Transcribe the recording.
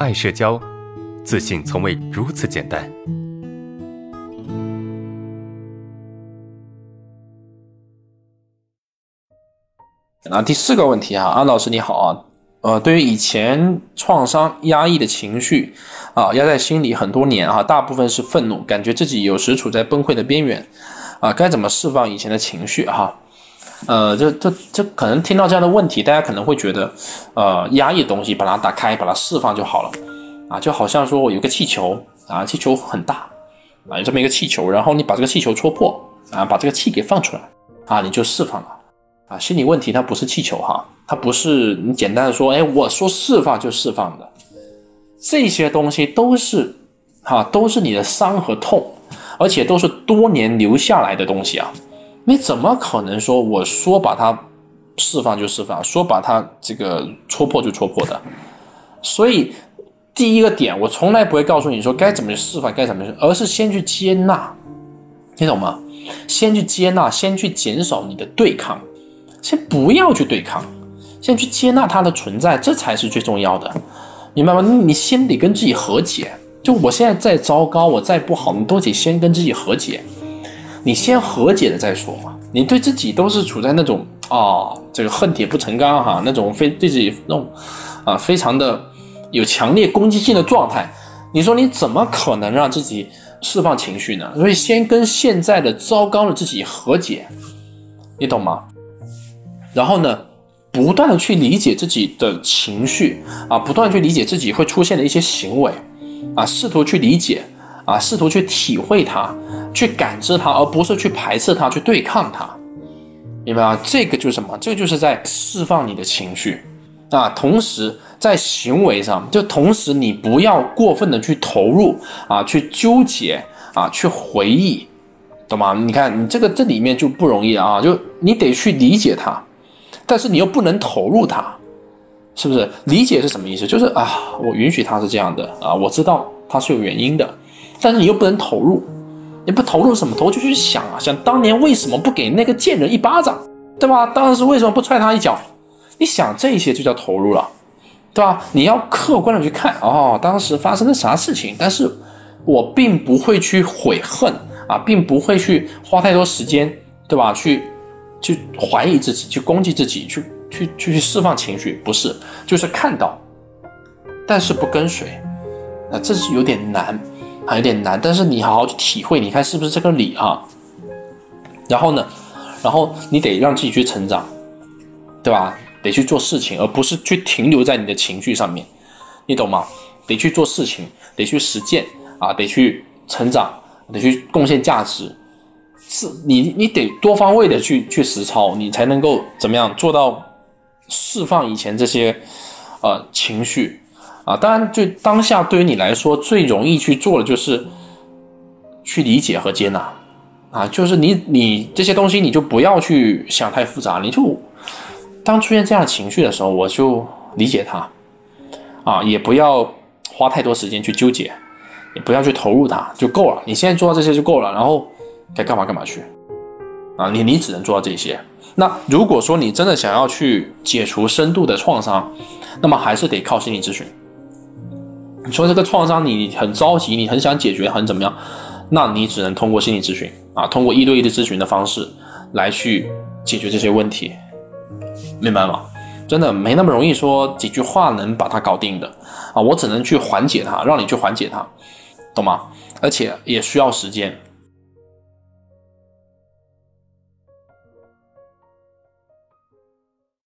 爱社交，自信从未如此简单。那第四个问题啊，安老师你好啊，对于以前创伤压抑的情绪啊，压在心里很多年啊，大部分是愤怒，感觉自己有时处在崩溃的边缘啊，该怎么释放以前的情绪啊？这可能听到这样的问题，大家可能会觉得，压抑的东西把它打开，把它释放就好了，啊，就好像说我有个气球啊，气球很大，啊，有这么一个气球，然后你把这个气球戳破啊，把这个气给放出来啊，你就释放了，啊，心理问题它不是气球哈，它不是你简单的说，哎，我说释放就释放的，这些东西都是，啊，都是你的伤和痛，而且都是多年留下来的东西啊。你怎么可能说我说把它释放就释放，说把它这个戳破就戳破的？所以第一个点，我从来不会告诉你说该怎么释放，该怎么，而是先去接纳，你懂吗？先去接纳，先去减少你的对抗，先不要去对抗，先去接纳它的存在，这才是最重要的，明白吗？你先得跟自己和解，就我现在再糟糕，我再不好，你都得先跟自己和解。你先和解了再说嘛，你对自己都是处在那种这个恨铁不成钢哈，那种对自己那种啊非常的有强烈攻击性的状态，你说你怎么可能让自己释放情绪呢？所以先跟现在的糟糕的自己和解，你懂吗？然后呢，不断的去理解自己的情绪啊，不断地去理解自己会出现的一些行为啊，试图去理解。啊，试图去体会它，去感知它，而不是去排斥它，去对抗它，明白吗？这个就是什么？这个就是在释放你的情绪。啊，同时在行为上，就同时你不要过分的去投入啊，去纠结啊，去回忆，懂吗？你看你这里面就不容易啊，就你得去理解它，但是你又不能投入它，是不是？理解是什么意思？就是啊，我允许它是这样的啊，我知道它是有原因的。但是你又不能投入，你不投入什么？投入就去想啊，想当年为什么不给那个贱人一巴掌，对吧？当时为什么不踹他一脚？你想这些就叫投入了，对吧？你要客观的去看哦，当时发生了啥事情，但是我并不会去悔恨啊，并不会去花太多时间，对吧？去怀疑自己，去攻击自己，去释放情绪，不是，就是看到，但是不跟随，啊，这是有点难。有点难，但是你好好去体会，你看是不是这个理啊？然后呢，然后你得让自己去成长，对吧？得去做事情，而不是去停留在你的情绪上面，你懂吗？得去做事情，得去实践啊，得去成长，得去贡献价值，是你得多方位的去实操，你才能够怎么样做到释放以前这些情绪。啊，当然，就当下对于你来说最容易去做的就是去理解和接纳，啊，就是你这些东西你就不要去想太复杂，你就当出现这样的情绪的时候，我就理解它，啊，也不要花太多时间去纠结，也不要去投入它，就够了。你现在做到这些就够了，然后该干嘛干嘛去，啊，你只能做到这些。那如果说你真的想要去解除深度的创伤，那么还是得靠心理咨询。你说这个创伤你很着急，你很想解决，很怎么样，那你只能通过心理咨询啊，通过一对一的咨询的方式来去解决这些问题，明白吗？真的没那么容易说几句话能把它搞定的啊，我只能去缓解它，让你去缓解它，懂吗？而且也需要时间